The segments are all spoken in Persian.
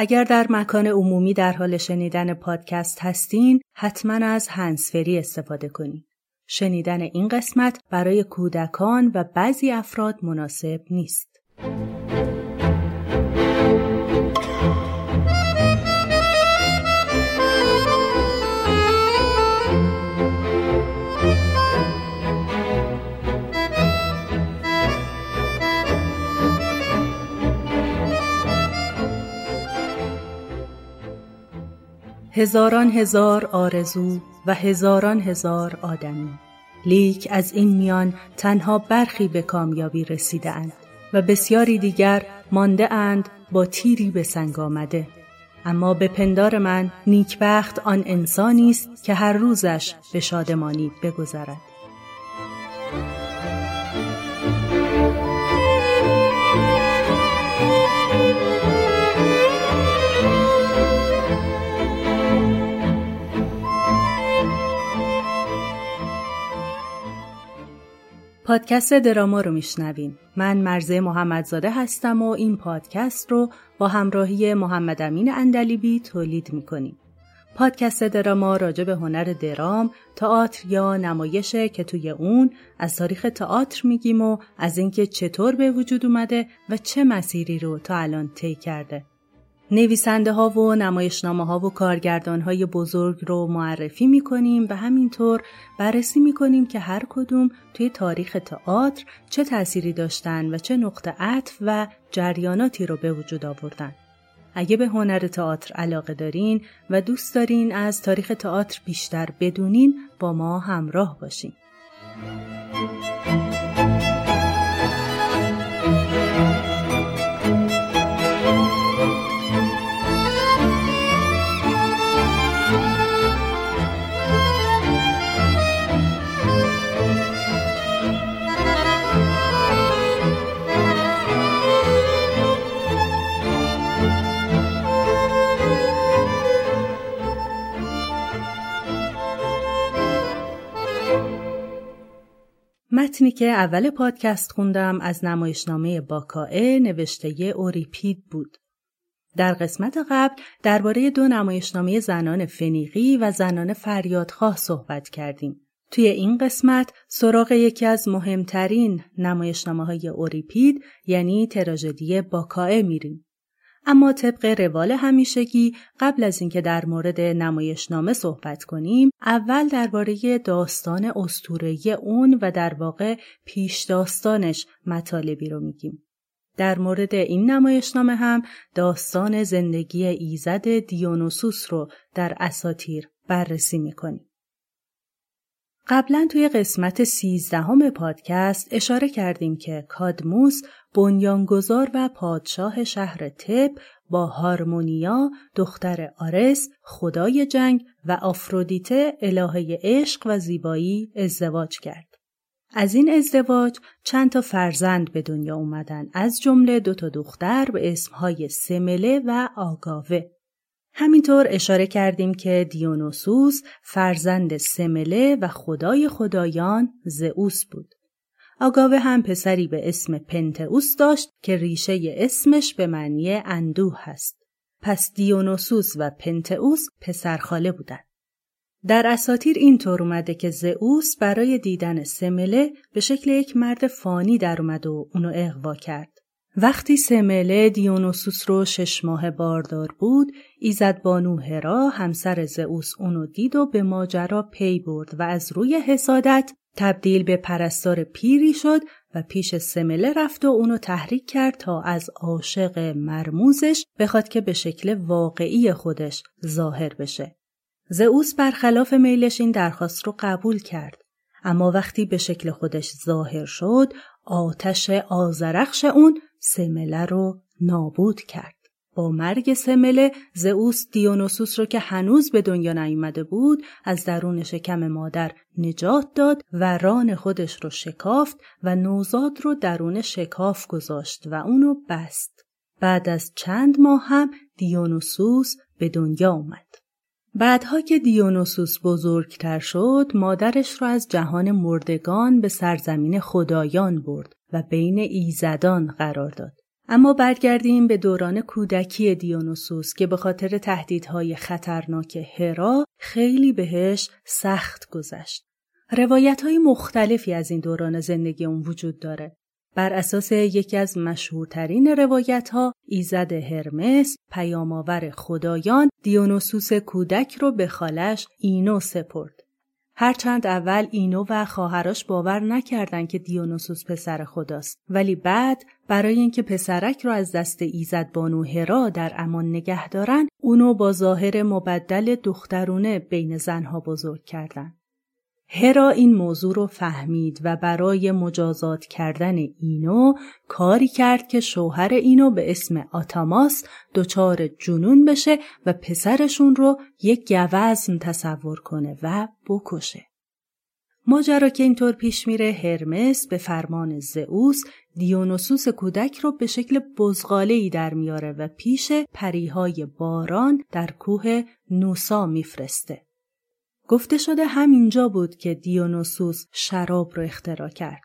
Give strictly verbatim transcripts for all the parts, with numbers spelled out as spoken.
اگر در مکان عمومی در حال شنیدن پادکست هستین، حتما از هندزفری استفاده کنین. شنیدن این قسمت برای کودکان و بعضی افراد مناسب نیست. هزاران هزار آرزو و هزاران هزار آدمی، لیک از این میان تنها برخی به کامیابی رسیده اند و بسیاری دیگر مانده اند با تیری به سنگ آمده. اما به پندار من نیکبخت آن انسانی است که هر روزش به شادمانی بگذرد. پادکست دراما رو میشنوین. من مرضیه محمدزاده هستم و این پادکست رو با همراهی محمد امین اندلیبی تولید میکنیم. پادکست دراما راجع به هنر درام، تئاتر یا نمایشه که توی اون از تاریخ تئاتر میگیم و از اینکه چطور به وجود اومده و چه مسیری رو تا الان طی کرده. نویسنده ها و نمایشنامه ها و کارگردان های بزرگ رو معرفی می کنیم و همینطور بررسی می کنیم که هر کدوم توی تاریخ تئاتر چه تأثیری داشتن و چه نقطه عطف و جریاناتی رو به وجود آوردن. اگه به هنر تئاتر علاقه دارین و دوست دارین از تاریخ تئاتر بیشتر بدونین، با ما همراه باشین. متنی که اول پادکست خوندم از نمایشنامه باکائه نوشته اوریپید بود. در قسمت قبل درباره دو نمایشنامه زنان فنیقی و زنان فریادخواه صحبت کردیم. توی این قسمت سراغ یکی از مهمترین نمایشنامه‌های اوریپید یعنی تراژدی باکائه میریم. اما طبق روال همیشگی قبل از اینکه در مورد نمایشنامه صحبت کنیم، اول درباره داستان اسطوره‌ای اون و در واقع پیش داستانش مطالبی رو میگیم. در مورد این نمایشنامه هم داستان زندگی ایزد دیونوسوس رو در اساطیر بررسی میکنیم. قبلا توی قسمت سیزدهم پادکست اشاره کردیم که کادموس بنیانگذار و پادشاه شهر تب با هارمونیا دختر آرس خدای جنگ و آفرودیته الهه عشق و زیبایی ازدواج کرد. از این ازدواج چند تا فرزند به دنیا اومدن، از جمله دو تا دختر به اسمهای سمله و آگاوه. همینطور اشاره کردیم که دیونوسوس فرزند سمله و خدای خدایان زئوس بود. آگاوه هم پسری به اسم پنتئوس داشت که ریشه اسمش به معنی اندوه هست. پس دیونوسوس و پنتئوس پسرخاله بودن. در اساطیر اینطور اومده که زئوس برای دیدن سمله به شکل یک مرد فانی در اومد و اونو اغوا کرد. وقتی سمله دیونوسوس رو شش ماه باردار بود، ایزد بانو هرا همسر زئوس اونو دید و به ماجرا پی برد و از روی حسادت تبدیل به پرستار پیری شد و پیش سمله رفت و اونو تحریک کرد تا از عاشق مرموزش بخواد که به شکل واقعی خودش ظاهر بشه. زئوس برخلاف میلش این درخواست رو قبول کرد، اما وقتی به شکل خودش ظاهر شد، آتش آذرخش اون سمله رو نابود کرد. با مرگ سمله، زئوس دیونوسوس رو که هنوز به دنیا نیامده بود از درون شکم مادر نجات داد و ران خودش رو شکافت و نوزاد رو درون شکاف گذاشت و اونو بست. بعد از چند ماه هم دیونوسوس به دنیا اومد. بعدها که دیونوسوس بزرگتر شد، مادرش را از جهان مردگان به سرزمین خدایان برد و بین ایزدان قرار داد. اما برگردیم به دوران کودکی دیونوسوس که به خاطر تهدیدهای خطرناک هرا خیلی بهش سخت گذشت. روایت‌های مختلفی از این دوران زندگی اون وجود داره. بر اساس یکی از مشهورترین روایت‌ها، ایزد هرمس، پیام‌آور خدایان، دیونوسوس کودک رو به خالش اینو سپرد. هرچند اول اینو و خواهرش باور نکردن که دیونوسوس پسر خداست، ولی بعد برای اینکه پسرک رو از دست ایزد بانو هرا در امان نگه دارن، اونو با ظاهر مبدل دخترونه بین زنها بزرگ کردن. هرا این موضوع رو فهمید و برای مجازات کردن اینو کاری کرد که شوهر اینو به اسم آتاماس دچار جنون بشه و پسرشون رو یک گوزن تصور کنه و بکشه. ماجرا که اینطور پیش میره، هرمس به فرمان زئوس دیونوسوس کودک رو به شکل بزغاله‌ای در میاره و پیش پریهای باران در کوه نوسا میفرسته. گفته شده همینجا بود که دیونوسوس شراب رو اختراع کرد.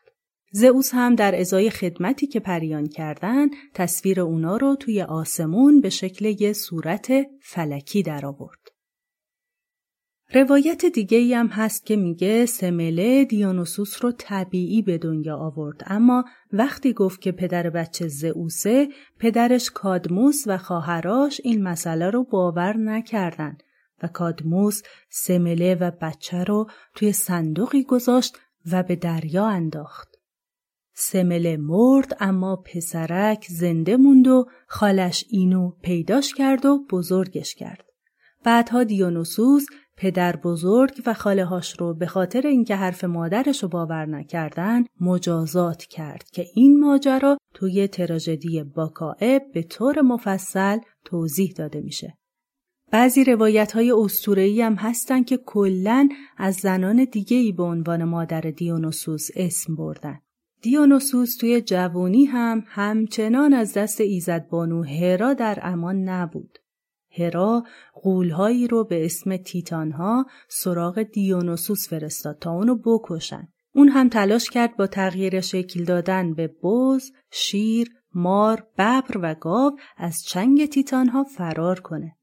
زئوس هم در ازای خدمتی که پریان کردن، تصویر اونا رو توی آسمون به شکل یه صورت فلکی در آورد. روایت دیگه‌ای هم هست که میگه سمله دیونوسوس رو طبیعی به دنیا آورد، اما وقتی گفت که پدر بچه زئوسه، پدرش کادموس و خواهراش این مسئله رو باور نکردن و کادموس سمله و بچه رو توی صندوقی گذاشت و به دریا انداخت. سمله مرد، اما پسرک زنده موند و خالش اینو پیداش کرد و بزرگش کرد. بعدها دیونوسوس پدر بزرگ و خاله هاش رو به خاطر اینکه حرف مادرش رو باور نکردن مجازات کرد که این ماجرا توی تراژدی باکائه به طور مفصل توضیح داده میشه. بعضی روایت‌های اسطوره‌ای هم هستن که کلاً از زنان دیگه‌ای به عنوان مادر دیونوسوس اسم بردن. دیونوسوس توی جوانی هم همچنان از دست ایزدبانو هرا در امان نبود. هرا غول‌هایی رو به اسم تیتان‌ها سراغ دیونوسوس فرستاد تا اونو بکشن. اون هم تلاش کرد با تغییر شکل دادن به بز، شیر، مار، ببر و گاو از چنگ تیتان‌ها فرار کنه.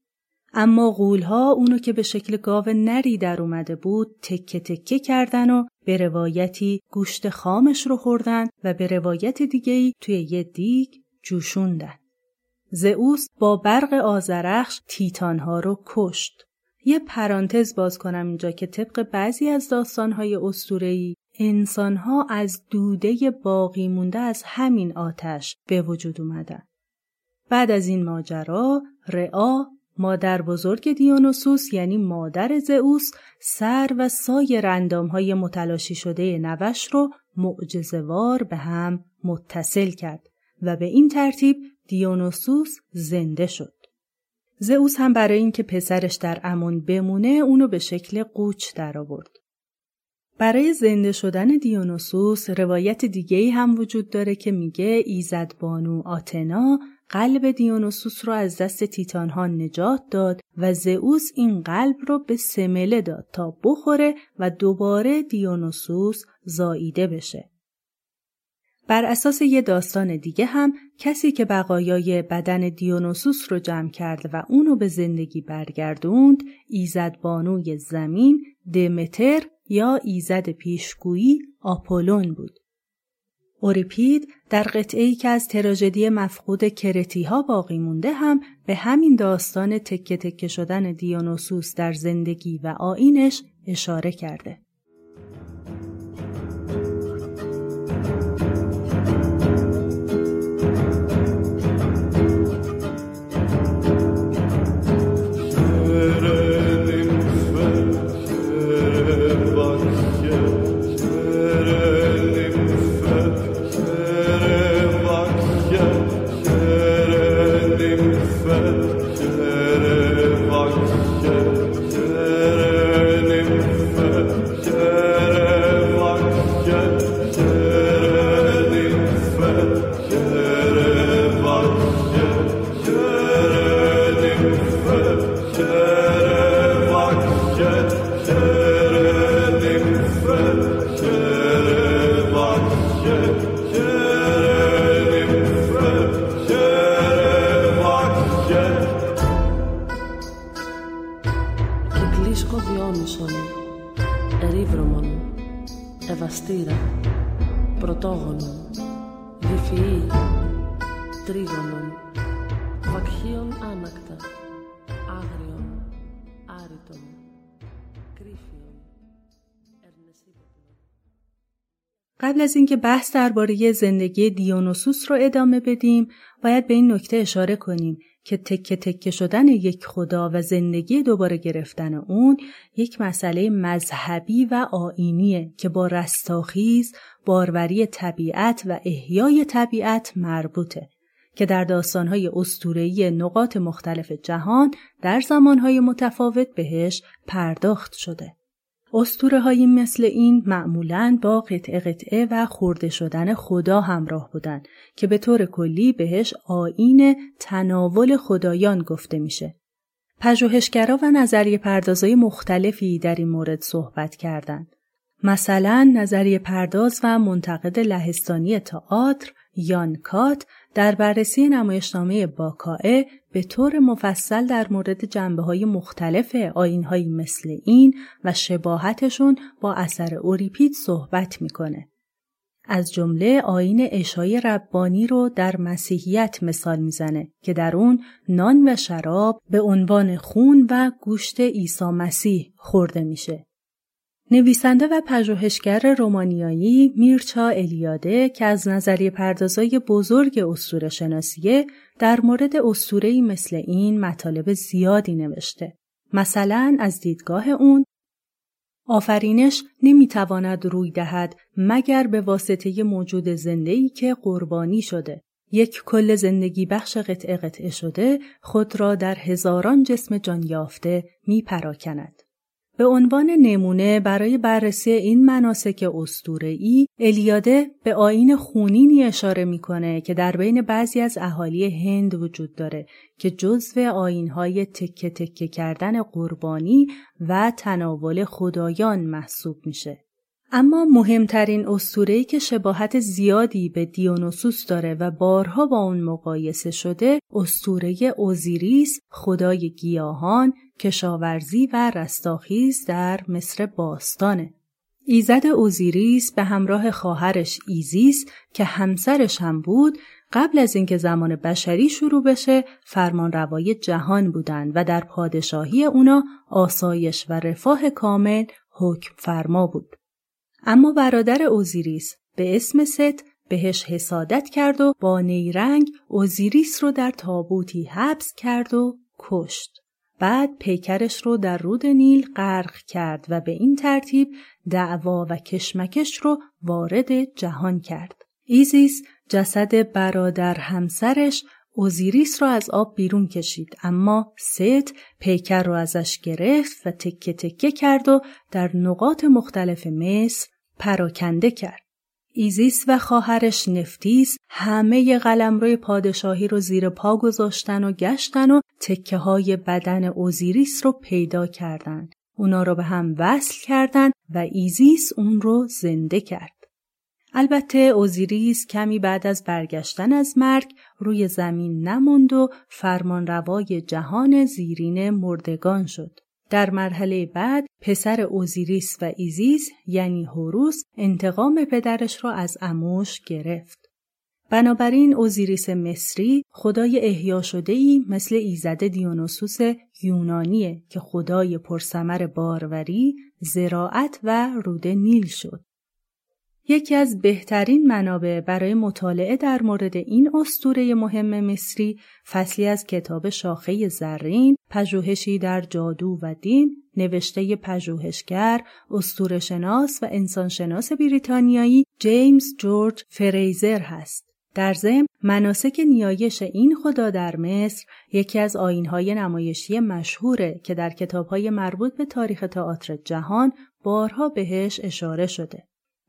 اما غولها اونو که به شکل گاو نری در اومده بود تکه تکه کردن و به روایتی گوشت خامش رو خوردن و به روایت دیگه‌ای توی یه دیگ جوشوندن. زئوس با برق آذرخش تیتانها رو کشت. یه پرانتز باز کنم اینجا که طبق بعضی از داستان‌های اسطوره‌ای انسان‌ها از دوده باقی مونده از همین آتش به وجود اومدن. بعد از این ماجرا رعا مادر بزرگ دیونوسوس یعنی مادر زئوس سر و سایر اندام‌های متلاشی شده نوش رو معجزه‌وار به هم متصل کرد و به این ترتیب دیونوسوس زنده شد. زئوس هم برای اینکه پسرش در امان بمونه اونو به شکل قوچ درآورد. برای زنده شدن دیونوسوس روایت دیگه‌ای هم وجود داره که میگه ایزد بانو آتنا قلب دیونوسوس رو از دست تیتان‌ها نجات داد و زئوس این قلب رو به سمله داد تا بخوره و دوباره دیونوسوس زاییده بشه. بر اساس یه داستان دیگه هم کسی که بقایای بدن دیونوسوس رو جمع کرد و اونو به زندگی برگردوند، ایزد بانوی زمین دمتر یا ایزد پیشگویی آپولون بود. اوریپید در قطعه‌ای که از تراژدی مفقود کرتی‌ها باقی مونده هم به همین داستان تکه تکه شدن دیونوسوس در زندگی و آیینش اشاره کرده. Yeah. non sono, erivromon, evastira, protogonon, vifii, trigonon, vacchion anacta, agrion, ariton, grifion. قبل از اینکه بحث درباره زندگی دیونوسوس رو ادامه بدیم، باید به این نکته اشاره کنیم که تکه تکه شدن یک خدا و زندگی دوباره گرفتن اون یک مسئله مذهبی و آیینیه که با رستاخیز، باروری طبیعت و احیای طبیعت مربوطه که در داستانهای اسطوره‌ای نقاط مختلف جهان در زمانهای متفاوت بهش پرداخت شده. اسطوره‌هایی مثل این معمولاً با قطعه قطعه و خورده شدن خدا همراه بودن که به طور کلی بهش آیین تناول خدایان گفته میشه. پژوهشگرا و نظریه پردازهای مختلفی در این مورد صحبت کردند. مثلاً نظریه پرداز و منتقد لهستانی تئاتر یان کات در بررسی نمایشنامه باکائه به طور مفصل در مورد جنبه‌های مختلف آیین‌هایی مثل این و شباهتشون با اثر اوریپید صحبت می‌کنه. از جمله آیین عشای ربانی رو در مسیحیت مثال میزنه که در اون نان و شراب به عنوان خون و گوشت عیسی مسیح خورده میشه. نویسنده و پژوهشگر رومانیایی میرچا الیاده که از نظریه پردازای بزرگ اسطوره شناسیه در مورد اسطوره‌ای مثل این مطالب زیادی نوشته. مثلا از دیدگاه اون آفرینش نمیتواند روی دهد مگر به واسطه موجود زنده‌ای که قربانی شده. یک کل زندگی بخش قطعه قطعه شده خود را در هزاران جسم جان یافته میپراکند. به عنوان نمونه برای بررسی این مناسک اسطوره‌ای، الیاده به آیین خونینی اشاره می‌کنه که در بین بعضی از اهالی هند وجود داره که جزو آیین‌های تکه تکه کردن قربانی و تناول خدایان محسوب میشه. اما مهمترین اسطوره‌ای که شباهت زیادی به دیونوسوس داره و بارها با اون مقایسه شده، اسطوره اوزیریس، خدای گیاهان، کشاورزی و رستاخیز در مصر باستانه. ایزد اوزیریس به همراه خواهرش ایزیس که همسرش هم بود، قبل از اینکه زمان بشری شروع بشه، فرمانروای جهان بودند و در پادشاهی اونا آسایش و رفاه کامل حکم فرما بود. اما برادر اوزیریس به اسم ست بهش حسادت کرد و با نیرنگ اوزیریس رو در تابوتی حبس کرد و کشت. بعد پیکرش رو در رود نیل غرق کرد و به این ترتیب دعوا و کشمکش رو وارد جهان کرد. ایزیس جسد برادر همسرش اوزیریس رو از آب بیرون کشید، اما ست پیکر رو ازش گرفت و تکه تکه کرد و در نقاط مختلف مصر پراکنده کرد. ایزیس و خواهرش نفتیس همه قلمرو پادشاهی رو زیر پا گذاشتن و گشتن و تکه های بدن اوزیریس رو پیدا کردن. اونا رو به هم وصل کردن و ایزیس اون رو زنده کرد. البته اوزیریس کمی بعد از برگشتن از مرگ روی زمین نموند و فرمانروای جهان زیرین مردگان شد. در مرحله بعد پسر اوزیریس و ایزیس یعنی هروس انتقام پدرش را از عموش گرفت. بنابراین اوزیریس مصری خدای احیا شده‌ای مثل ایزد دیونوسوس یونانیه که خدای پرثمر باروری، زراعت و رود نیل شد. یکی از بهترین منابع برای مطالعه در مورد این اسطوره مهم مصری فصلی از کتاب شاخه زرین، پژوهشی در جادو و دین نوشته پژوهشگر، اسطوره‌شناس و انسانشناس بریتانیایی جیمز جورج فریزر هست. در ضمن مناسک نیایش این خدا در مصر یکی از آیین‌های نمایشی مشهوره که در کتاب‌های مربوط به تاریخ تئاتر جهان بارها بهش اشاره شده.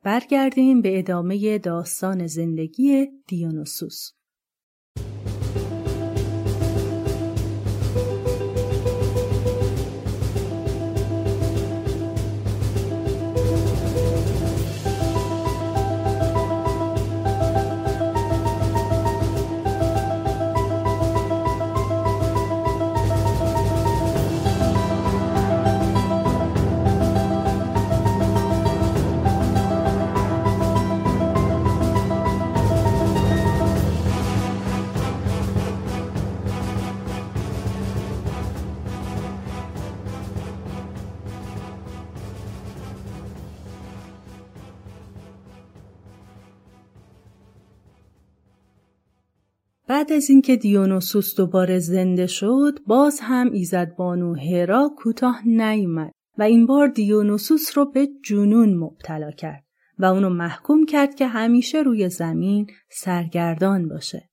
برگردیم به ادامه داستان زندگی دیونوسوس. بعد از اینکه دیونوسوس دوباره زنده شد، باز هم ایزدبانو هرا کوتاه نیامد و این بار دیونوسوس رو به جنون مبتلا کرد و اونو محکوم کرد که همیشه روی زمین سرگردان باشه.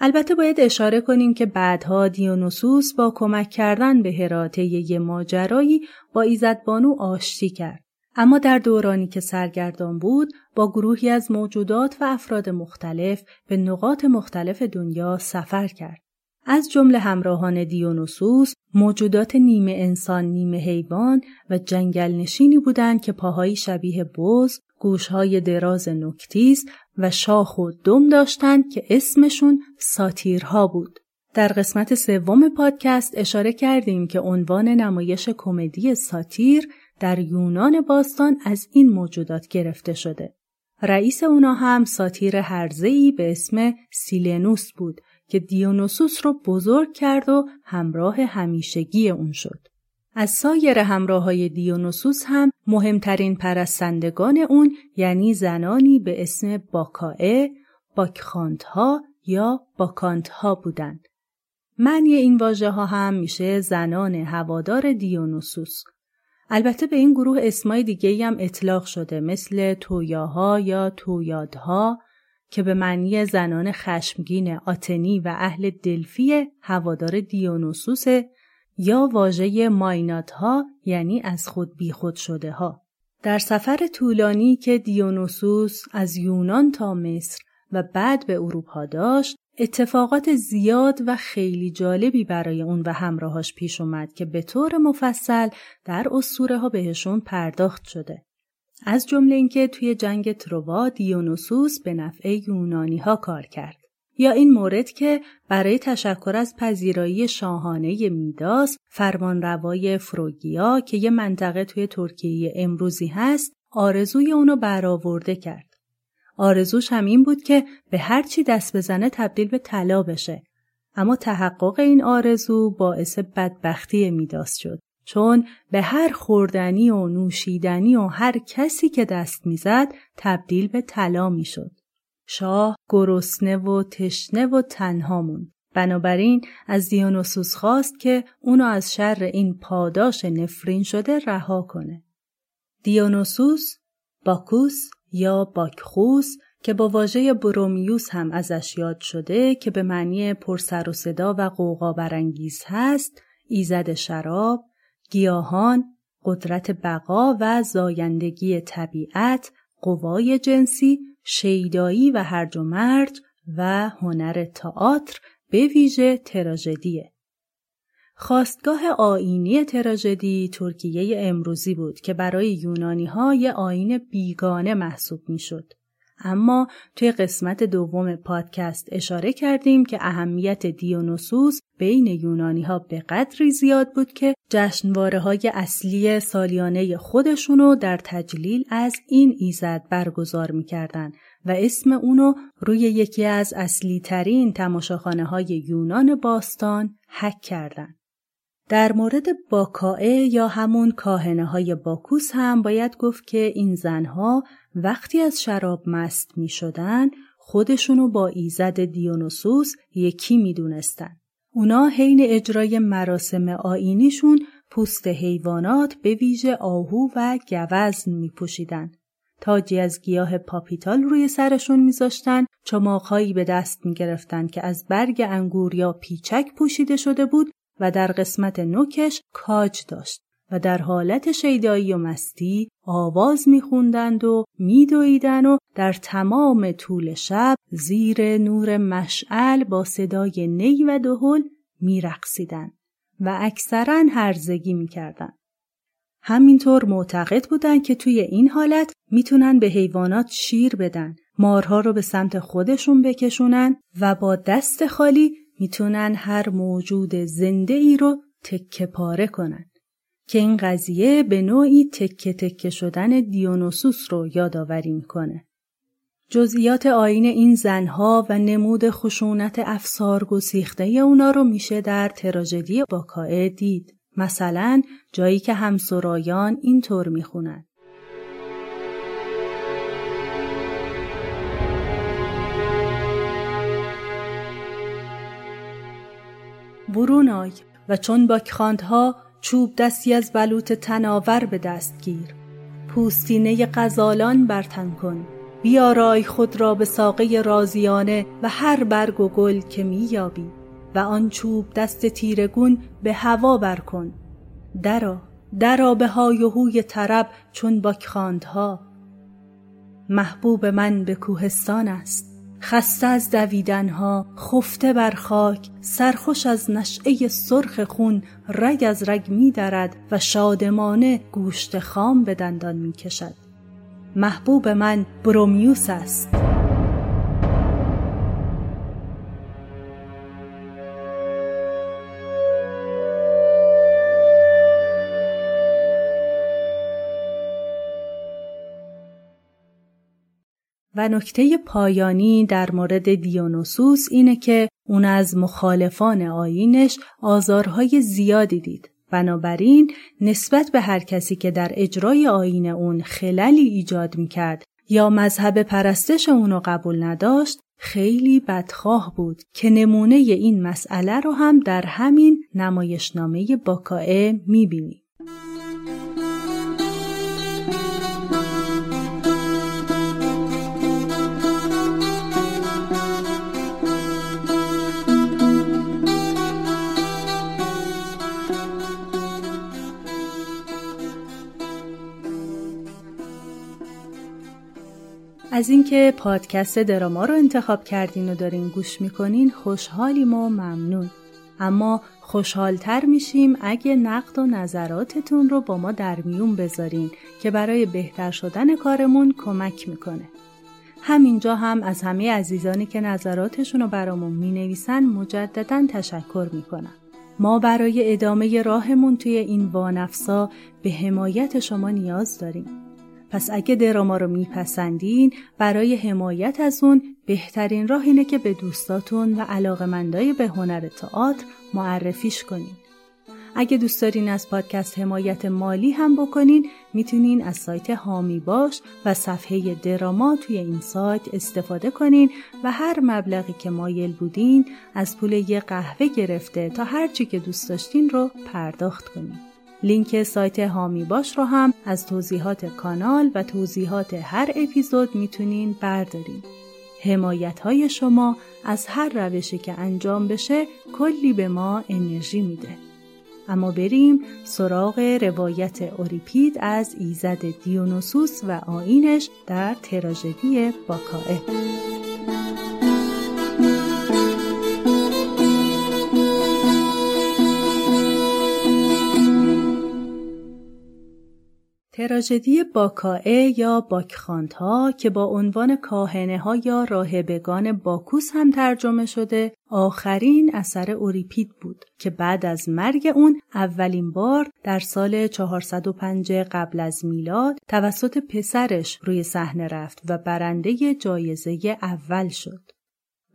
البته باید اشاره کنیم که بعدها دیونوسوس با کمک کردن به هرا طی ماجرایی با ایزدبانو آشتی کرد. اما در دورانی که سرگردان بود، با گروهی از موجودات و افراد مختلف به نقاط مختلف دنیا سفر کرد. از جمله همراهان دیونوسوس، موجودات نیمه انسان نیمه حیوان و جنگل نشینی بودند که پاهای شبیه بز، گوشهای دراز نوکتیز و شاخ و دم داشتند که اسمشون ساتیرها بود. در قسمت سوم پادکست اشاره کردیم که عنوان نمایش کمدی ساتیر در یونان باستان از این موجودات گرفته شده. رئیس اونا هم ساتیر هرزه‌ای به اسم سیلنوس بود که دیونوسوس رو بزرگ کرد و همراه همیشگی اون شد. از سایر همراههای دیونوسوس هم مهمترین پرستندگان اون یعنی زنانی به اسم باکائه، باکخاندها یا باکاندها بودند. معنی این واژه ها هم میشه زنان هوادار دیونوسوس. البته به این گروه اسمای دیگه‌ای هم اطلاق شده مثل تویاها یا تویادها که به معنی زنان خشمگین آتنی و اهل دلفی هوادار دیونوسوس، یا واژه ماینادها یعنی از خود بیخود شده ها. در سفر طولانی که دیونوسوس از یونان تا مصر و بعد به اروپا داشت، اتفاقات زیاد و خیلی جالبی برای اون و همراهاش پیش اومد که به طور مفصل در اسطوره ها بهشون پرداخت شده. از جمله اینکه توی جنگ تروا دیونوسوس به نفع یونانی ها کار کرد، یا این مورد که برای تشکر از پذیرایی شاهانه میداس، فرمانروای فروگیا که یه منطقه توی ترکیه امروزی هست، آرزوی اونو برآورده کرد. آرزوش هم این بود که به هر چی دست بزنه تبدیل به طلا بشه. اما تحقق این آرزو باعث بدبختی میداس شد، چون به هر خوردنی و نوشیدنی و هر کسی که دست میزد تبدیل به طلا میشد. شاه گرسنه و تشنه و تنها موند. بنابراین از دیونوسوس خواست که اونو از شر این پاداش نفرین شده رها کنه. دیونوسوس، باکوس یا باکخوس که با واژه برومیوس هم ازش یاد شده که به معنی پرسر و صدا و غوغا برانگیز هست، ایزد شراب، گیاهان، قدرت بقا و زایندگی طبیعت، قوای جنسی، شیدایی و هرج و مرج و هنر تئاتر به ویژه تراژدیه. خاستگاه آیینی تراژدی ترکیه امروزی بود که برای یونانی‌ها یه آیین بیگانه محسوب می‌شد. اما توی قسمت دوم پادکست اشاره کردیم که اهمیت دیونوسوس بین یونانی‌ها به قدری زیاد بود که جشنواره‌های اصلی سالیانه خودشونو در تجلیل از این ایزد برگزار می‌کردند و اسم اونو روی یکی از اصلی‌ترین تماشاخانه‌های یونان باستان حک کردند. در مورد باکائه یا همون کاهنه های باکوس هم باید گفت که این زنها وقتی از شراب مست می شدن خودشونو با ایزد دیونوسوس یکی می دونستن. اونا حین اجرای مراسم آیینیشون پوست حیوانات به ویژه آهو و گوزن می پوشیدن. تاجی از گیاه پاپیتال روی سرشون میذاشتن، چماقهایی به دست می گرفتن که از برگ انگور یا پیچک پوشیده شده بود و در قسمت نوکش کاج داشت و در حالت شیدایی و مستی آواز میخوندند و میدویدند و در تمام طول شب زیر نور مشعل با صدای نی و دهل میرقصیدند و اکثرا هرزگی میکردند. همینطور معتقد بودند که توی این حالت میتونن به حیوانات شیر بدن، مارها رو به سمت خودشون بکشونن و با دست خالی میتونن هر موجود زنده ای رو تکه پاره کنن که این قضیه به نوعی تکه تکه شدن دیونوسوس رو یادآوری میکنه. جزئیات آیین این زنها و نمود خشونت افسارگسیخته اونا رو میشه در تراژدی باکائه دید. مثلا جایی که همسرایان اینطور میخونن: برون آی و چون باکخاندها چوب دستی از بلوط تناور به دست گیر، پوستینه غزالان برتن کن، بیارای خود را به ساقه رازیانه و هر برگ و گل که می‌یابی و آن چوب دست تیرگون به هوا بر کن. درا درا به های و هوی طرب چون باکخاندها. محبوب من به کوهستان است، خسته از دویدنها، خفته بر خاک، سرخوش از نشعه سرخ خون، رگ از رگ می‌درد و شادمانه گوشت خام به دندان می‌کشد. محبوب من برومیوس است. و نکته پایانی در مورد دیونوسوس اینه که اون از مخالفان آیینش آزارهای زیادی دید. بنابراین نسبت به هر کسی که در اجرای آیین اون خللی ایجاد میکرد یا مذهب پرستش اونو قبول نداشت، خیلی بدخواه بود که نمونه این مسئله رو هم در همین نمایشنامه باکائه میبینی. از اینکه پادکست دراما رو انتخاب کردین و دارین گوش میکنین خوشحالیم و ممنون. اما خوشحالتر میشیم اگه نقد و نظراتتون رو با ما در میون بذارین که برای بهتر شدن کارمون کمک میکنه. همینجا هم از همه عزیزانی که نظراتشون رو برامون مینویسن مجدداً تشکر میکنم. ما برای ادامه راهمون توی این وانفسا به حمایت شما نیاز داریم. پس اگه دراما رو میپسندین، برای حمایت از اون بهترین راه اینه که به دوستاتون و علاقه‌مندای به هنر تئاتر معرفیش کنین. اگه دوست دارین از پادکست حمایت مالی هم بکنین، میتونین از سایت هامی باش و صفحه دراما توی این سایت استفاده کنین و هر مبلغی که مایل بودین از پول یه قهوه گرفته تا هر چی که دوست داشتین رو پرداخت کنین. لینک سایت هامی باش رو هم از توضیحات کانال و توضیحات هر اپیزود میتونین بردارین. حمایت‌های شما از هر روشی که انجام بشه کلی به ما انرژی میده. اما بریم سراغ روایت اوریپید از ایزد دیونوسوس و آیینش در تراژدی باکائه. تراژدی باکائه یا باکخاندها که با عنوان کاهنه‌ها یا راهبگان باکوس هم ترجمه شده، آخرین اثر اوریپید بود که بعد از مرگ اون اولین بار در سال چهارصد و پنج قبل از میلاد توسط پسرش روی صحنه رفت و برنده جایزه اول شد.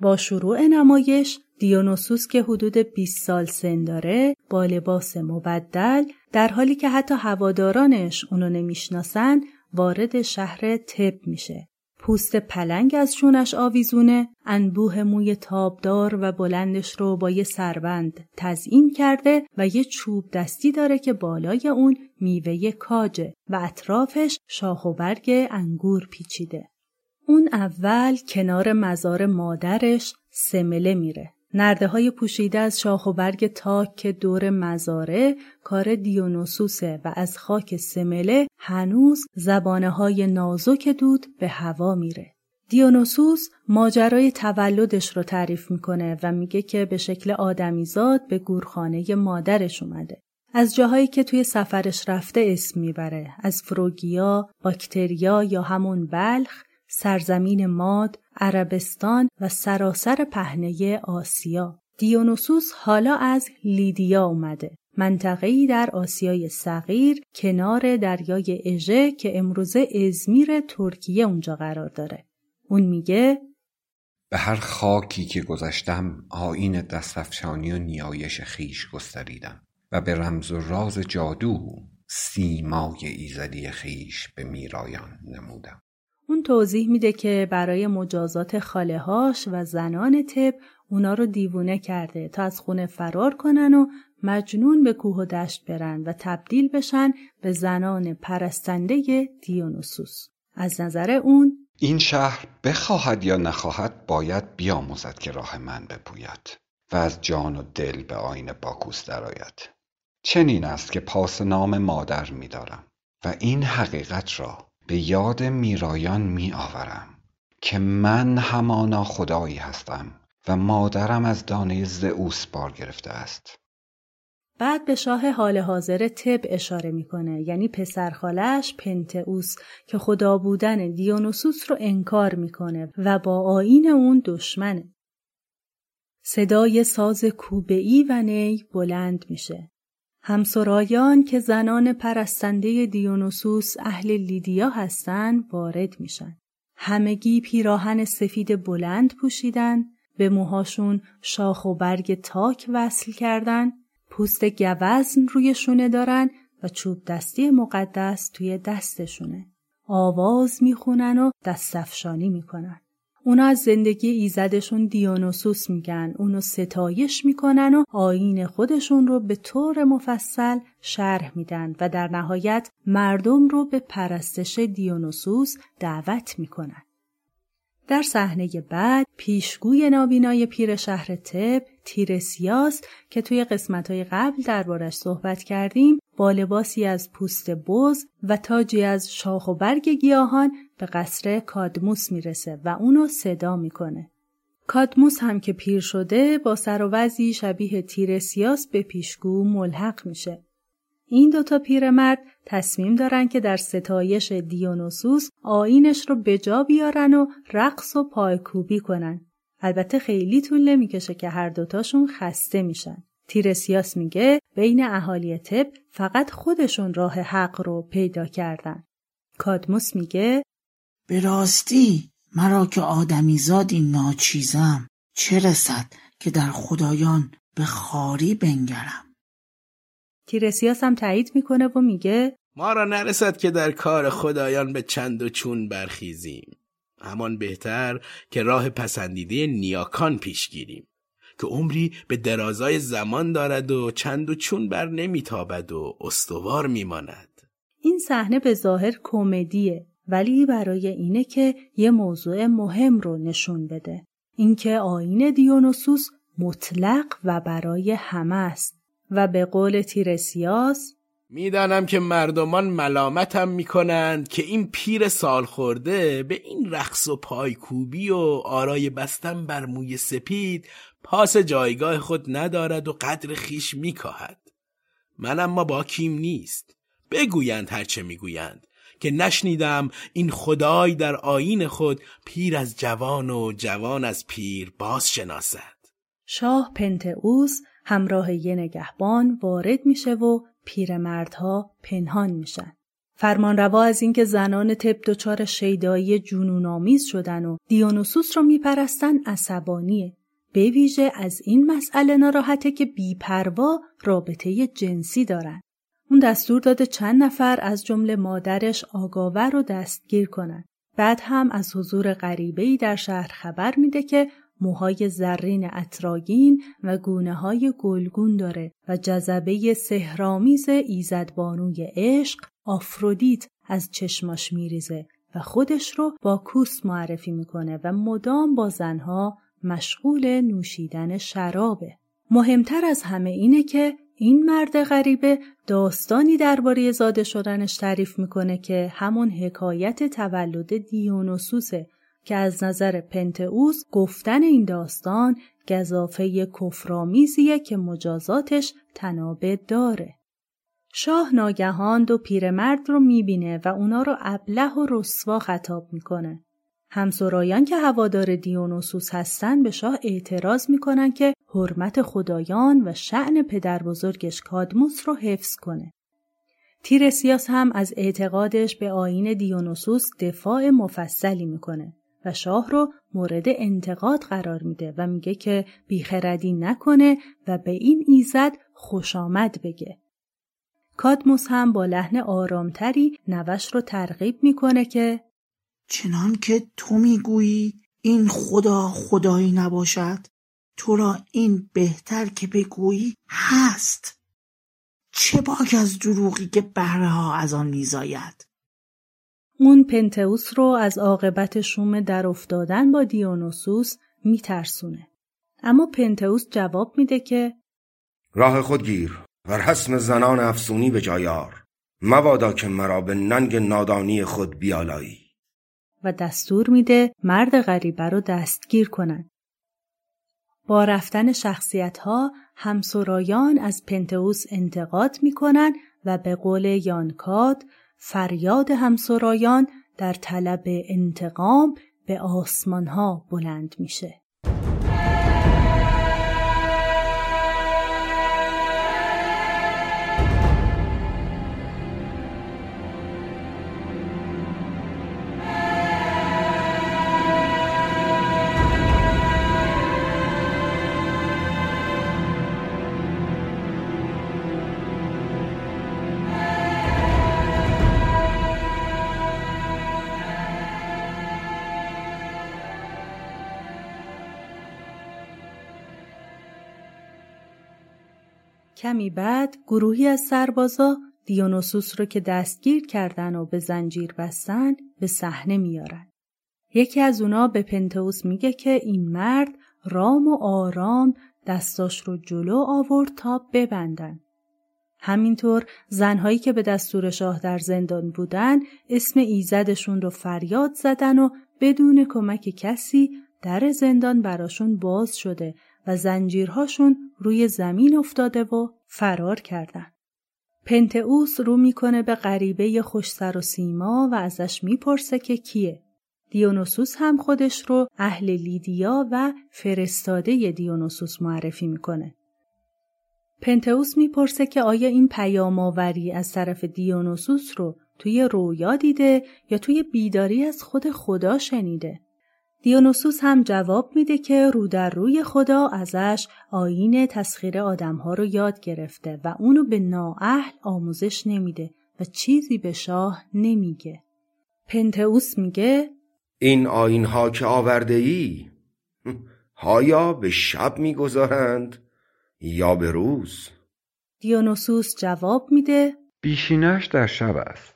با شروع نمایش، دیونوسوس که حدود بیست سال سن داره با لباس مبدل، در حالی که حتی هوادارانش اونو نمیشناسن، وارد شهر تب میشه. پوست پلنگ از شونش آویزونه، انبوه موی تابدار و بلندش رو با یه سربند تزیین کرده و یه چوب دستی داره که بالای اون میوه کاجه و اطرافش شاخ و برگ انگور پیچیده. اون اول کنار مزار مادرش سمله میره. نرده های پوشیده از شاخ و برگ تاک که دور مزاره کار دیونوسوسه و از خاک سمله هنوز زبانه های نازک دود به هوا میره. دیونوسوس ماجرای تولدش رو تعریف میکنه و میگه که به شکل آدمیزاد به گورخانه مادرش اومده. از جاهایی که توی سفرش رفته اسم میبره، از فروگیا، باکتریا یا همون بلخ، سرزمین ماد، عربستان و سراسر پهنه آسیا. دیونوسوس حالا از لیدیا اومده، منطقه‌ای در آسیای صغیر کنار دریای اژه که امروزه ازمیر ترکیه اونجا قرار داره. اون میگه به هر خاکی که گذشتم آیین دستفشانی و نیایش خیش گستریدم و به رمز و راز جادو سیمای ایزدی خیش به میرایان نمودم. اون توضیح میده که برای مجازات خاله‌هاش و زنان تب اونا رو دیوونه کرده تا از خونه فرار کنن و مجنون به کوه و دشت برن و تبدیل بشن به زنان پرستنده دیونوسوس. از نظر اون این شهر بخواهد یا نخواهد باید بیاموزد که راه من بپوید و از جان و دل به آیین باکوس درآید. چنین است که پاس نام مادر می دارم و این حقیقت را به یاد میرایان می آورم که من همانا خدایی هستم و مادرم از دانه زئوس بار گرفته است. بعد به شاه حال حاضر طب اشاره میکنه، یعنی پسرخالش پنتئوس که خدا بودن دیونوسوس رو انکار میکنه و با آیین اون دشمنه. صدای ساز کوبه‌ای و نی بلند میشه. همسرایان که زنان پرستنده دیونوسوس اهل لیدیا هستن وارد میشن. همگی پیراهن سفید بلند پوشیدن، به موهاشون شاخ و برگ تاک وصل کردن، پوست گوزن روی شونه دارن و چوب دستی مقدس توی دستشونه. آواز میخونن و دستفشانی میکنن. اونا از زندگی ایزدشون دیونوسوس میگن، اونو ستایش میکنن و آیین خودشون رو به طور مفصل شرح میدن و در نهایت مردم رو به پرستش دیونوسوس دعوت میکنن. در صحنه بعد پیشگوی نابینای پیر شهر طب تیرسیاس که توی قسمت‌های قبل دربارش صحبت کردیم با لباسی از پوست بز و تاجی از شاخ و برگ گیاهان به قصر کادموس میرسه و اونو صدا میکنه. کادموس هم که پیر شده با سر و وضعی شبیه تیرسیاس به پیشگو ملحق میشه. این دوتا پیرمرد تصمیم دارن که در ستایش دیونوسوس آیینش رو به جا بیارن و رقص و پایکوبی کنن. البته خیلی طول نمیکشه که هر دوتاشون خسته میشن. تیرسیاس میگه بین اهالی طب فقط خودشون راه حق رو پیدا کردن. کادموس میگه به راستی مرا که آدمیزاد این ناچیزم چه رسد که در خدایان به خاری بنگرم. تیرسیاس هم تایید میکنه و میگه ما را نرسد که در کار خدایان به چند و چون برخیزیم. همان بهتر که راه پسندیده نیاکان پیش گیریم که عمری به درازای زمان دارد و چند و چون بر نمیتابد و استوار میماند. این صحنه به ظاهر کمدیه ولی برای اینه که یه موضوع مهم رو نشون بده، اینکه آیین دیونوسوس مطلق و برای همه است و به قول تیرسیاس میدانم که مردمان ملامتم میکنند که این پیر سال خورده به این رقص و پایکوبی و آرای بستن بر موی سپید پاس جایگاه خود ندارد و قدر خیش میکاهد. من اما باکیم نیست، بگویند هرچه میگویند که نشنیدم این خدای در آیین خود پیر از جوان و جوان از پیر باز شناسد. شاه پنتئوس همراه یه نگهبان وارد میشه و پیرمردها پنهان میشن. فرمانروا از اینکه زنان طب دچار شیدایی جنون‌آمیز شدن و دیونوسوس رو میپرستن عصبانیه. به ویژه از این مسئله ناراحته که بی‌پروا رابطه جنسی دارن. اون دستور داده چند نفر از جمله مادرش آگاوه رو دستگیر کنن. بعد هم از حضور غریبه‌ای در شهر خبر میده که موهای زرین اتراگین و گونه‌های گلگون داره و جذبه سحرآمیز ایزدبانوی عشق آفرودیت از چشماش میریزه و خودش رو با کوس معرفی میکنه و مدام با زنها مشغول نوشیدن شرابه. مهمتر از همه اینه که این مرد غریبه داستانی درباره زاده شدنش تعریف میکنه که همون حکایت تولد دیونوسوسه که از نظر پنتئوس گفتن این داستان گزافه کفرآمیزیه که مجازاتش تنابه داره. شاه ناگهان دو پیرمرد رو میبینه و اونا رو ابله و رسوا خطاب میکنه. همسرایان که هوادار دیونوسوس هستن به شاه اعتراض میکنن که حرمت خدایان و شأن پدر بزرگش کادموس رو حفظ کنه. تیرسیاس هم از اعتقادش به آیین دیونوسوس دفاع مفصلی میکنه و شاه رو مورد انتقاد قرار میده و میگه که بیخردی نکنه و به این ایزد خوش آمد بگه. کادموس هم با لحن آرامتری نوش رو ترغیب میکنه که چنان که تو میگویی این خدا خدایی نباشد تو را این بهتر که بگویی هست. چه باک از دروغی که بهره ها از آن میزاید. اون پنتئوس رو از عاقبت شوم در افتادن با دیونوسوس میترسونه. اما پنتئوس جواب میده که راه خود گیر ور حسن زنان افسونی به جایار، مبادا که مرا به ننگ نادانی خود بیالایی. و دستور میده مرد غریبه رو دستگیر کنن. با رفتن شخصیت‌ها همسرایان از پنتئوس انتقاد می‌کنند و به قول یان کات فریاد همسرایان در طلب انتقام به آسمان‌ها بلند میشه. کمی بعد گروهی از سربازا دیونوسوس رو که دستگیر کردن و به زنجیر بستن به صحنه میارن. یکی از اونا به پنتئوس میگه که این مرد رام و آرام دستاش رو جلو آورد تا ببندن. همینطور زنهایی که به دستور شاه در زندان بودن اسم ایزدشون رو فریاد زدن و بدون کمک کسی در زندان براشون باز شده و زنجیرهاشون روی زمین افتاده و فرار کردن. پنتئوس رو میکنه به غریبه خوش سر و سیما و ازش میپرسه که کیه. دیونوسوس هم خودش رو اهل لیدیا و فرستاده دیونوسوس معرفی میکنه. پنتئوس میپرسه که آیا این پیام‌آوری از طرف دیونوسوس رو توی رویا دیده یا توی بیداری از خود خدا شنیده؟ دیونوسوس هم جواب میده که رو در روی خدا ازش آیین تسخیر آدمها رو یاد گرفته و اونو به نااهل آموزش نمیده و چیزی به شاه نمیگه. پنتئوس میگه این آیینها که آورده ای هایا به شب میگذارند یا به روز؟ دیونوسوس جواب میده پیشینش در شب است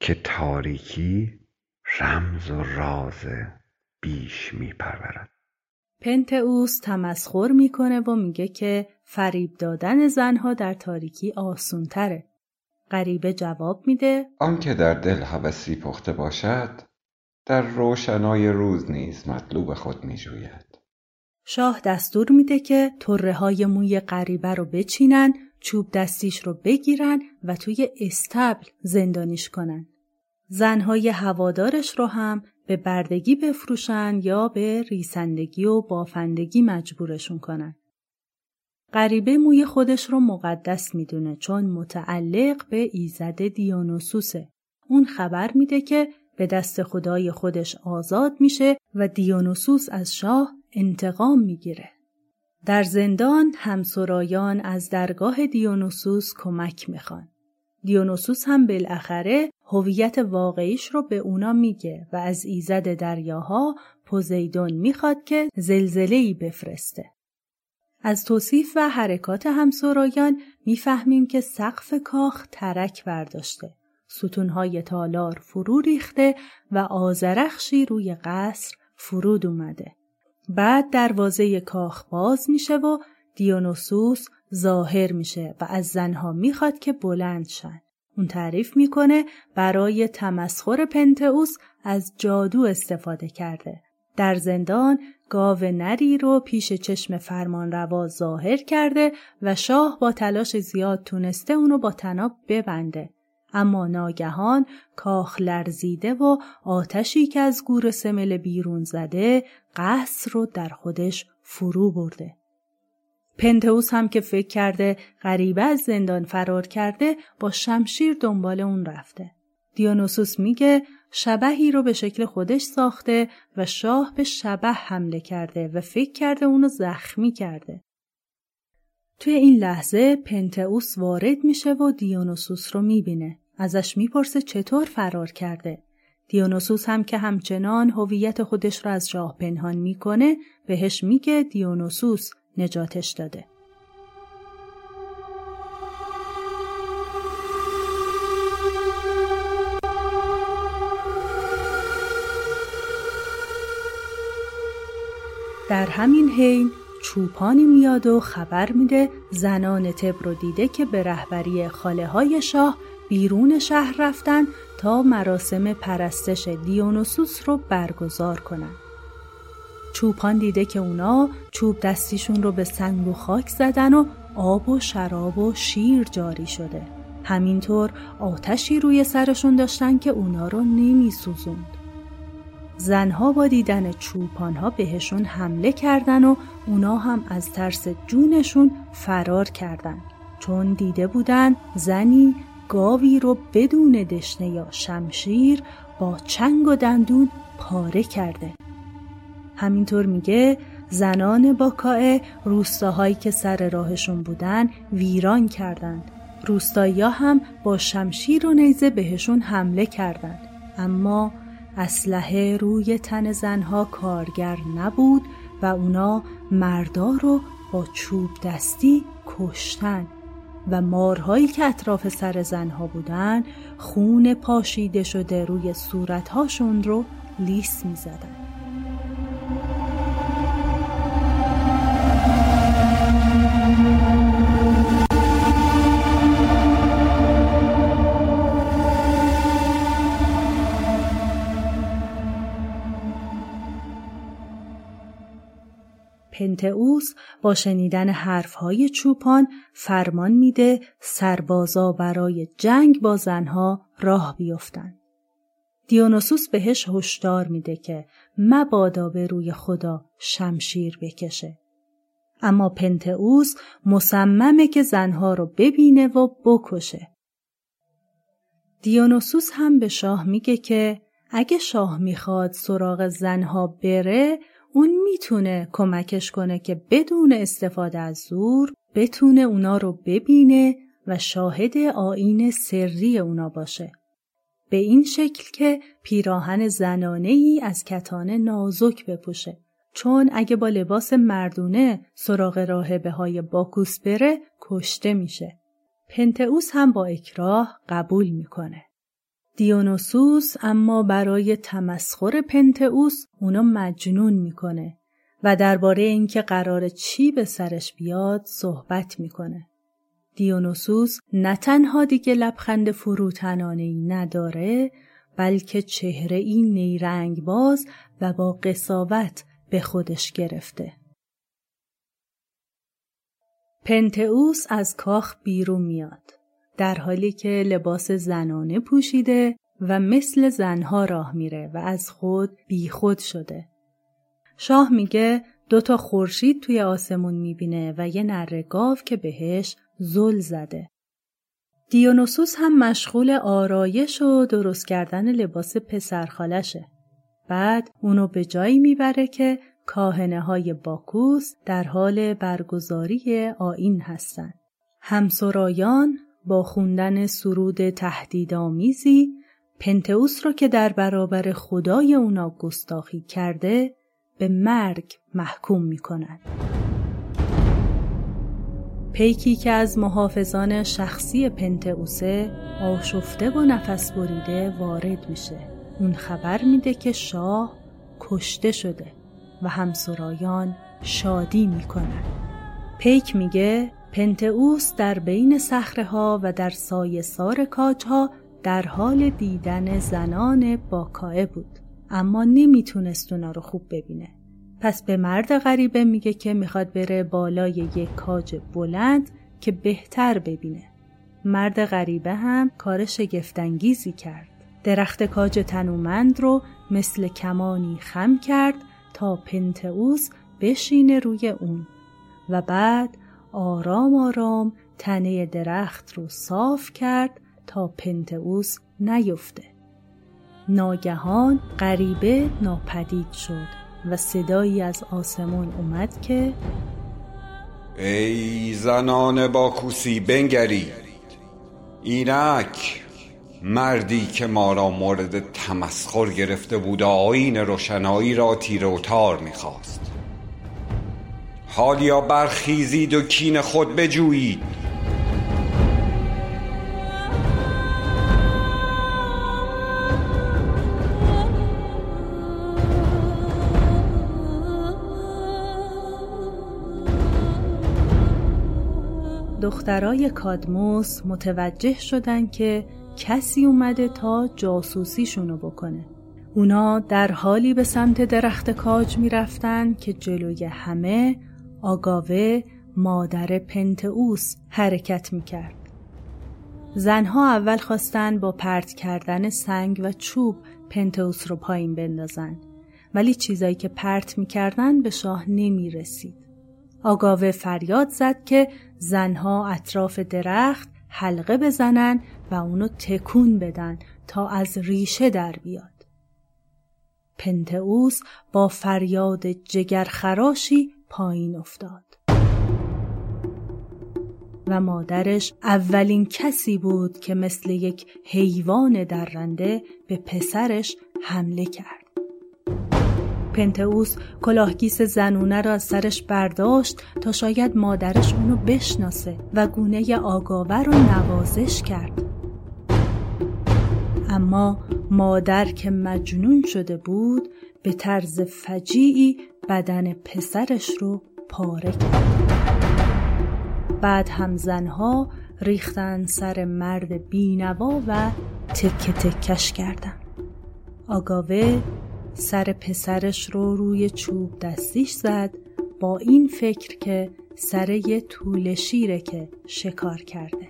که تاریکی رمز و رازه بیش میپرورد. پنتئوس تمسخر میکنه و میگه که فریب دادن زنها در تاریکی آسونتره. غریبه جواب میده آن که در دل هوسی پخته باشد در روشنای روز نیز مطلوب خود میجوید. شاه دستور میده که طره های موی غریبه رو بچینن، چوب دستیش رو بگیرن و توی استبل زندانیش کنن. زنهای هوادارش رو هم به بردگی بفروشن یا به ریسندگی و بافندگی مجبورشون کنن. غریبه موی خودش رو مقدس میدونه چون متعلق به ایزد دیونوسوسه. اون خبر میده که به دست خدای خودش آزاد میشه و دیونوسوس از شاه انتقام میگیره. در زندان همسرایان از درگاه دیونوسوس کمک میخوان. دیونوسوس هم بالاخره هویت واقعیش رو به اونا میگه و از ایزد دریاها پوزیدون میخواد که زلزله‌ای بفرسته. از توصیف و حرکات همسرایان میفهمیم که سقف کاخ ترک برداشته، ستونهای تالار فرو ریخته و آذرخشی روی قصر فرود اومده. بعد دروازه کاخ باز میشه و دیونوسوس ظاهر میشه و از زنها میخواد که بلند شن. اون تعریف میکنه برای تمسخر پنتئوس از جادو استفاده کرده. در زندان گاو نری رو پیش چشم فرمانروا ظاهر کرده و شاه با تلاش زیاد تونسته اونو با طناب ببنده. اما ناگهان کاخ لرزیده و آتشی که از گور سمله بیرون زده قصر رو در خودش فرو برده. پنتئوس هم که فکر کرده غریبه از زندان فرار کرده با شمشیر دنبال اون رفته. دیونوسوس میگه شبحی رو به شکل خودش ساخته و شاه به شبح حمله کرده و فکر کرده اونو زخمی کرده. توی این لحظه پنتئوس وارد میشه و دیونوسوس رو میبینه. ازش میپرسه چطور فرار کرده. دیونوسوس هم که همچنان هویت خودش رو از شاه پنهان میکنه بهش میگه دیونوسوس نجاتش داده. در همین حین چوپانی میاد و خبر میده زنان تب رو دیده که به رهبری خاله های شاه بیرون شهر رفتن تا مراسم پرستش دیونوسوس رو برگزار کنن. چوپان دیده که اونا چوب دستیشون رو به سنگ و خاک زدن و آب و شراب و شیر جاری شده. همینطور آتشی روی سرشون داشتن که اونا رو نمی سوزوند. زنها با دیدن چوپانها بهشون حمله کردن و اونا هم از ترس جونشون فرار کردن، چون دیده بودن زنی گاوی رو بدون دشنه یا شمشیر با چنگ و دندون پاره کرده. همینطور میگه زنان باکائه روستاهایی که سر راهشون بودن ویران کردند. روستایی‌ها هم با شمشیر و نیزه بهشون حمله کردند، اما اسلحه روی تن زنها کارگر نبود و اونا مردا رو با چوب دستی کشتن و مارهایی که اطراف سر زنها بودن خون پاشیده شده روی صورتهاشون رو لیس می زدن. پنتئوس با شنیدن حرفهای چوپان فرمان میده سربازا برای جنگ با زنها راه بیفتن. دیونوسوس بهش هشدار میده که مبادا به روی خدا شمشیر بکشه. اما پنتئوس مصممه که زنها رو ببینه و بکشه. دیونوسوس هم به شاه میگه که اگه شاه میخواد سراغ زنها بره، اون میتونه کمکش کنه که بدون استفاده از زور بتونه اونا رو ببینه و شاهد آیین سری اونا باشه. به این شکل که پیراهن زنانه‌ای از کتان نازک بپوشه، چون اگه با لباس مردونه سراغ راهبه‌های باکوس بره کشته میشه. پنتئوس هم با اکراه قبول میکنه. دیونوسوس اما برای تمسخر پنتئوس اونو مجنون میکنه و درباره اینکه قرار چی به سرش بیاد صحبت میکنه. دیونوسوس نه تنها دیگه لبخند فروتنانه‌ای نداره، بلکه چهره‌ای نیرنگ باز و با قساوت به خودش گرفته. پنتئوس از کاخ بیرون میاد، در حالی که لباس زنانه پوشیده و مثل زنها راه میره و از خود بیخود شده. شاه میگه دوتا خورشید توی آسمون میبینه و یه نره گاو که بهش زل زده. دیونوسوس هم مشغول آرایش و درست کردن لباس پسرخالشه. بعد اونو به جایی میبره که کاهنه های باکوس در حال برگزاری آیین هستن. همسرایان با خوندن سرود تهدیدآمیزی پنتئوس رو که در برابر خدای اونا گستاخی کرده به مرگ محکوم میکنند. پیکی که از محافظان شخصی پنتئوسه آشفته و نفس بریده وارد میشه. اون خبر میده که شاه کشته شده و همسرایان شادی میکنند. پیک میگه پنتئوس در بین صخره‌ها و در سایه سار کاج‌ها در حال دیدن زنان باکائه بود، اما نمیتونست اونا رو خوب ببینه. پس به مرد غریبه میگه که میخواد بره بالای یک کاج بلند که بهتر ببینه. مرد غریبه هم کار شگفت‌انگیزی کرد. درخت کاج تنومند رو مثل کمانی خم کرد تا پنتئوس بشینه روی اون و بعد آرام آرام تنه درخت رو صاف کرد تا پنتئوس نیفته. ناگهان غریبه ناپدید شد و صدایی از آسمان اومد که ای زنان باکوسی بنگرید، اینک مردی که ما را مورد تمسخر گرفته بود آیین روشنایی را تیر و تار می‌خواست. حالیا برخیزید و کین خود بجویید. دخترای کادموس متوجه شدن که کسی اومده تا جاسوسیشونو بکنه. اونا در حالی به سمت درخت کاج می رفتن که جلوی همه آگاوه مادر پنتئوس حرکت می کرد. زنها اول خواستن با پرت کردن سنگ و چوب پنتئوس رو پایین بندازن، ولی چیزایی که پرت می کردن به شاه نمی رسید. آگاوه فریاد زد که زنها اطراف درخت حلقه بزنن و اونو تکون بدن تا از ریشه در بیاد. پنتئوس با فریاد جگرخراشی پایین افتاد و مادرش اولین کسی بود که مثل یک حیوان درنده به پسرش حمله کرد. پنتئوس کلاهگیس زنونه را از سرش برداشت تا شاید مادرش اونو بشناسه و گونه آگاوه رو نوازش کرد. اما مادر که مجنون شده بود به طرز فجیعی بدن پسرش رو پاره کرد. بعد هم زنها ریختن سر مرد بینوا و تکه تکش کردن. آگاوه سر پسرش رو روی چوب دستیش زد با این فکر که سر یه توله شیره که شکار کرده.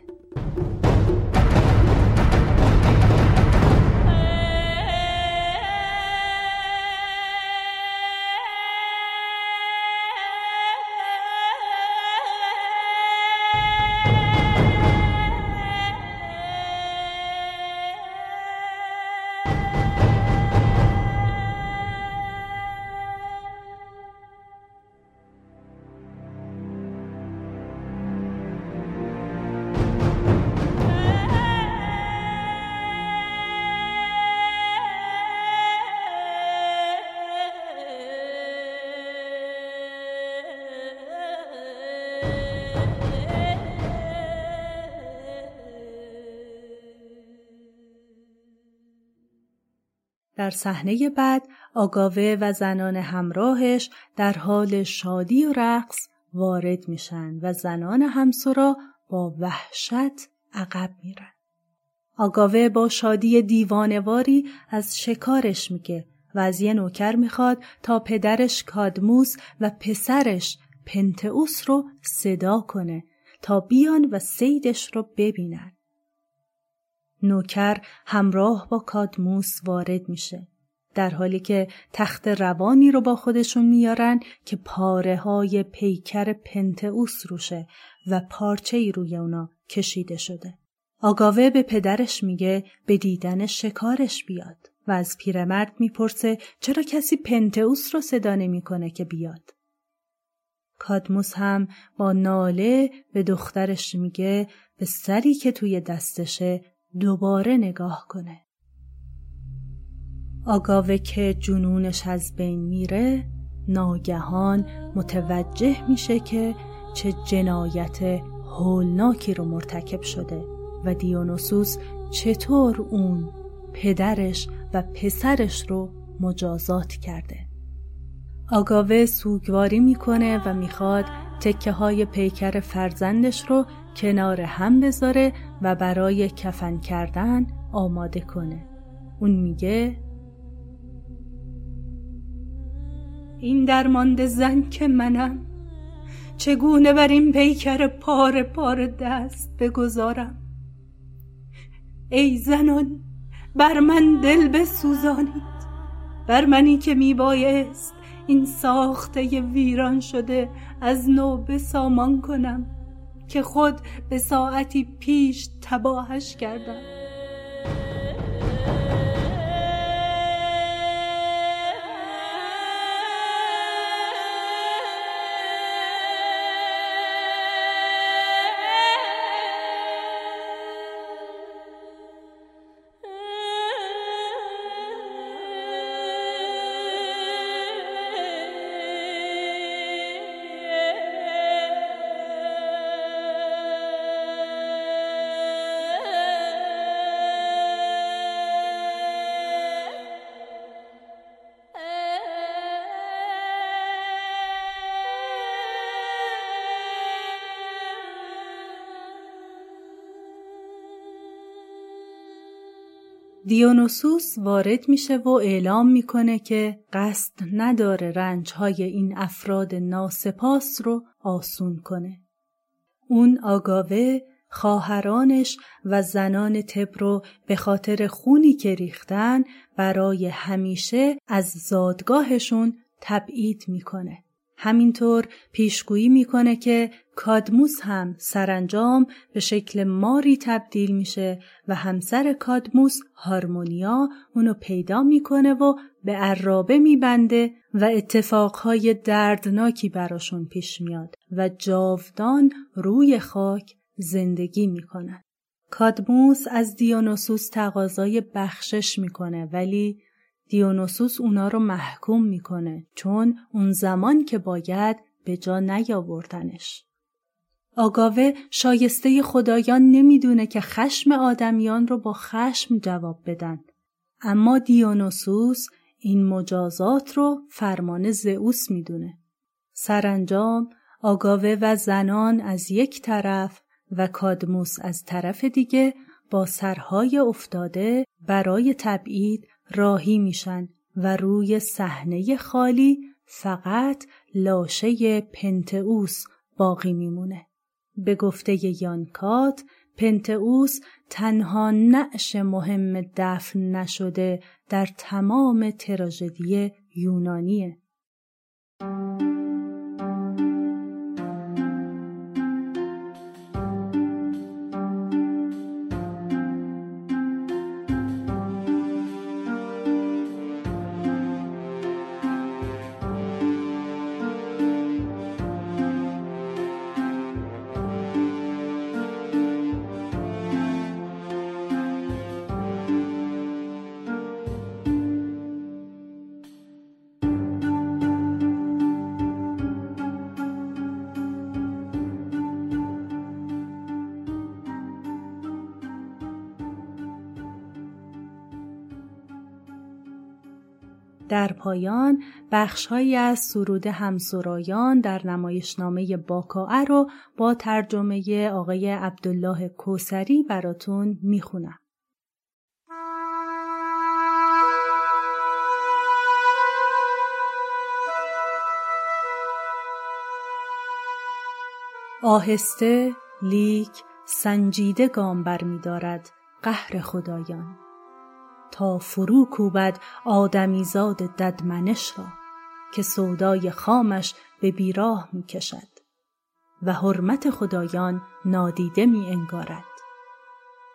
در صحنه بعد آگاوه و زنان همراهش در حال شادی و رقص وارد میشن و زنان همسرا با وحشت عقب میرن. آگاوه با شادی دیوانواری از شکارش میگه و از یه نوکر میخواد تا پدرش کادموس و پسرش پنتئوس رو صدا کنه تا بیان و صیدش رو ببینن. نوکر همراه با کادموس وارد میشه در حالی که تخت روانی رو با خودشون میارن که پاره های پیکر پنتئوس روشه و پارچه ای روی اونا کشیده شده. آگاوه به پدرش میگه به دیدن شکارش بیاد و از پیرمرد میپرسه چرا کسی پنتئوس رو صدا نمیکنه که بیاد. کادموس هم با ناله به دخترش میگه به سری که توی دستشه دوباره نگاه کنه. آگاوه که جنونش از بین میره ناگهان متوجه میشه که چه جنایت هولناکی رو مرتکب شده و دیونوسوس چطور اون پدرش و پسرش رو مجازات کرده. آگاوه سوگواری میکنه و میخواد تکه های پیکر فرزندش رو کنار هم بذاره و برای کفن کردن آماده کنه. اون میگه این درمانده زن که منم چگونه بر این پیکر پاره پاره دست بگذارم؟ ای زنان بر من دل بسوزانید، بر منی که میبایست این ساخته ی ویران شده از نو به سامان کنم که خود به ساعتی پیش تباهش کردم. دیونوسوس وارد میشه و اعلام میکنه که قصد نداره رنجهای این افراد ناسپاس رو آسون کنه. اون آگاوه، خواهرانش و زنان تب رو به خاطر خونی که ریختن برای همیشه از زادگاهشون تبعید میکنه. همینطور پیشگویی میکنه که کادموس هم سرانجام به شکل ماری تبدیل میشه و همسر کادموس هارمونیا اونو پیدا میکنه و به عرابه میبنده و اتفاقهای دردناکی براشون پیش میاد و جاودان روی خاک زندگی میکنن. کادموس از دیونوسوس تقاضای بخشش میکنه، ولی دیونوسوس اونا رو محکوم میکنه چون اون زمان که باید به جا نیاوردنش. آگاوه شایسته خدایان نمیدونه که خشم آدمیان رو با خشم جواب بدن، اما دیونوسوس این مجازات رو فرمان زئوس میدونه. سرانجام آگاوه و زنان از یک طرف و کادموس از طرف دیگه با سرهای افتاده برای تبعید راهی میشن و روی صحنه خالی فقط لاشه پنتئوس باقی میمونه. به گفته یان کات، پنتئوس تنها نقش مهم دفن نشده در تمام تراژدی یونانیه. در پایان بخش‌هایی از سرود همسرایان در نمایشنامه باکائه رو با ترجمه آقای عبدالله کوسری براتون میخونم. آهسته لیک سنجیده گام برمی‌دارد قهر خدایان، تا فرو کوبد آدمیزاد ددمنش را که سودای خامش به بیراه می کشد و حرمت خدایان نادیده می انگارد.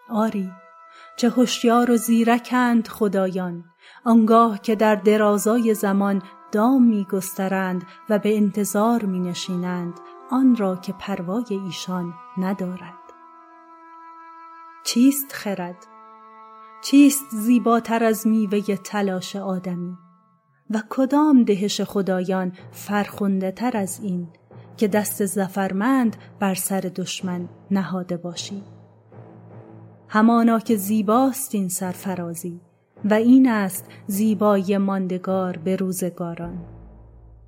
آری، چه هوشیار و زیرکند خدایان، آنگاه که در درازای زمان دام می گسترند و به انتظار می نشینند آن را که پروای ایشان ندارد. چیست خرد؟ چیست زیباتر از میوه تلاش آدمی؟ و کدام دهش خدایان فرخنده تر از این که دست زفرمند بر سر دشمن نهاده باشی؟ همانا که زیباست این سرفرازی و این است زیبایی ماندگار به روزگاران.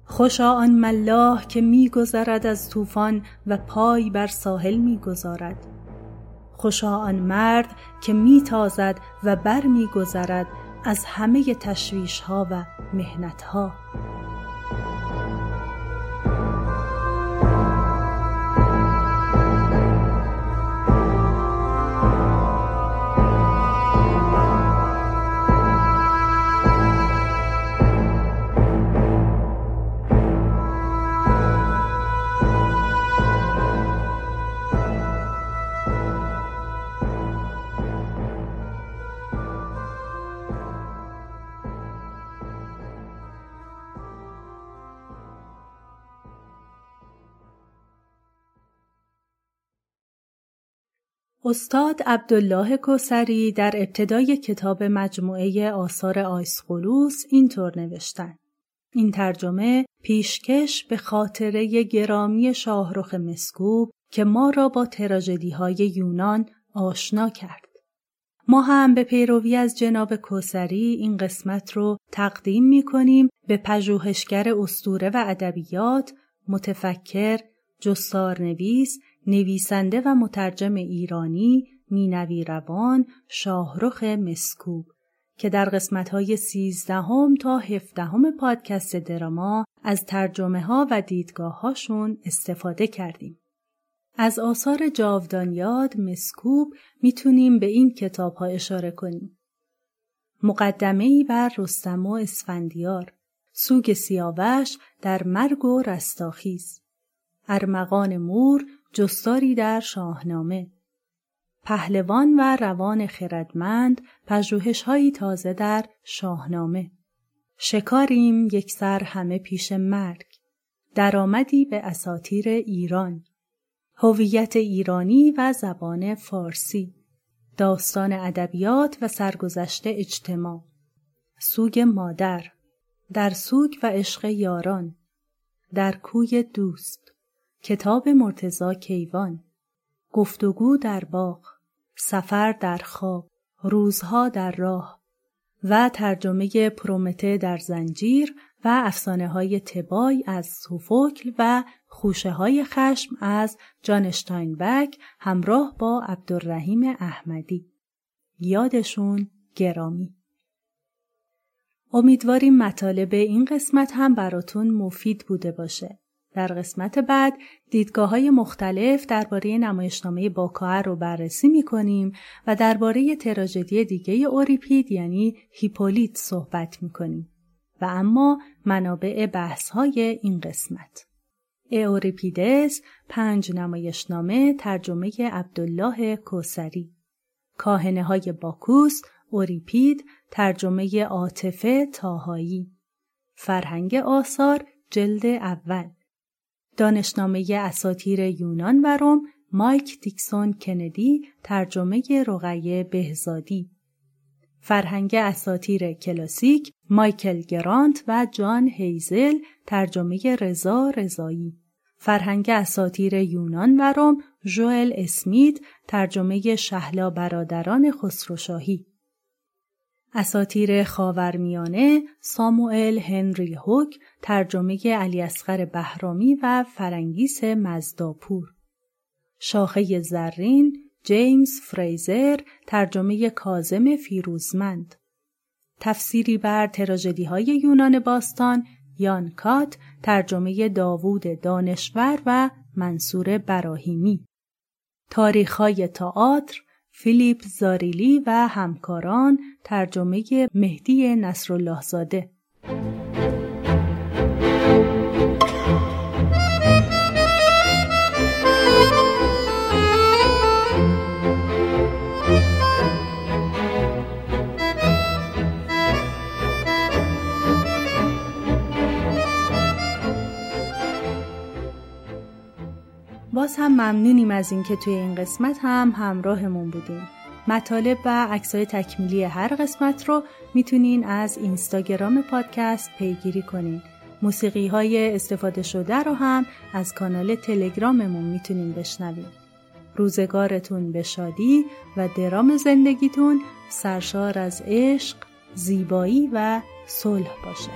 خوشا آن ملاح که می‌گذرد از طوفان و پای بر ساحل می‌گذارد. خوشا آن مرد که میتازد و بر میگذرد از همه تشویش ها و مهنت ها. استاد عبدالله کوسری در ابتدای کتاب مجموعه آثار آیسقلوس اینطور نوشتن: این ترجمه پیشکش به خاطره گرامی شاهرخ مسکوب که ما را با تراژدی‌های یونان آشنا کرد. ما هم به پیروی از جناب کوسری این قسمت رو تقدیم می‌کنیم به پژوهشگر اسطوره و ادبیات، متفکر، جستارنویس، نویسنده و مترجم ایرانی، مینوی روان شاهرخ مسکوب که در قسمت‌های سیزدهم تا هفدهم پادکست دراما از ترجمه‌ها و دیدگاه‌هاشون استفاده کردیم. از آثار جاودانیاد مسکوب میتونیم به این کتاب‌ها اشاره کنیم: مقدمه‌ای بر رستم و اسفندیار، سوگ سیاوش در مرگ و رستاخیز، ارمغان مور جستاری در شاهنامه، پهلوان و روان خردمند، پژوهش‌های تازه در شاهنامه، شکاریم یک سر همه پیش مرگ، درآمدی به اساطیر ایران، هویت ایرانی و زبان فارسی، داستان ادبیات و سرگذشت اجتماع، سوگ مادر، در سوگ و عشق یاران، در کوی دوست، کتاب مرتضی کیوان، گفتگو در باغ، سفر در خواب، روزها در راه و ترجمه پرومته در زنجیر و افسانه های تبای از سوفوکل و خوشه های خشم از جان اشتاینبک همراه با عبدالرحیم احمدی. یادشون گرامی. امیدواریم مطالب این قسمت هم براتون مفید بوده باشه. در قسمت بعد دیدگاه‌های مختلف درباره نمایشنامه باکائه رو بررسی می‌کنیم و درباره تراژدی دیگه اوریپید یعنی هیپولیت صحبت می‌کنیم. و اما منابع بحث‌های این قسمت: اوریپیدس، پنج نمایشنامه، ترجمه عبدالله کوسری، کاهنه‌های باکوس، اوریپید، ترجمه عاطفه طاهایی، فرهنگ آثار جلد اول، دانشنامه اساطیر یونان و روم مایک دیکسون کندی، ترجمه رقیه بهزادی، فرهنگ اساطیر کلاسیک مایکل گرانت و جان هیزل، ترجمه رضا رضایی، فرهنگ اساطیر یونان و روم ژوئل اسمیت، ترجمه شهلا برادران خسروشاهی، اساطیر خاورمیانه ساموئل هنری هوک، ترجمه علی اصغر بهرامی و فرنگیس مزداپور، شاخه زرین جیمز فریزر، ترجمه کاظم فیروزمند، تفسیری بر تراژدی‌های یونان باستان یان کات، ترجمه داوود دانشور و منصور براهیمی، تاریخ‌های تئاتر فیلیپ زاریلی و همکاران، ترجمه مهدی نصرالله زاده. باز هم ممنونیم از اینکه توی این قسمت هم همراهمون بودیم. مطالب و عکس‌های تکمیلی هر قسمت رو میتونین از اینستاگرام پادکست پیگیری کنین. موسیقی‌های استفاده شده رو هم از کانال تلگراممون میتونین بشنوین. روزگارتون به شادی و درام زندگیتون سرشار از عشق، زیبایی و صلح باشه.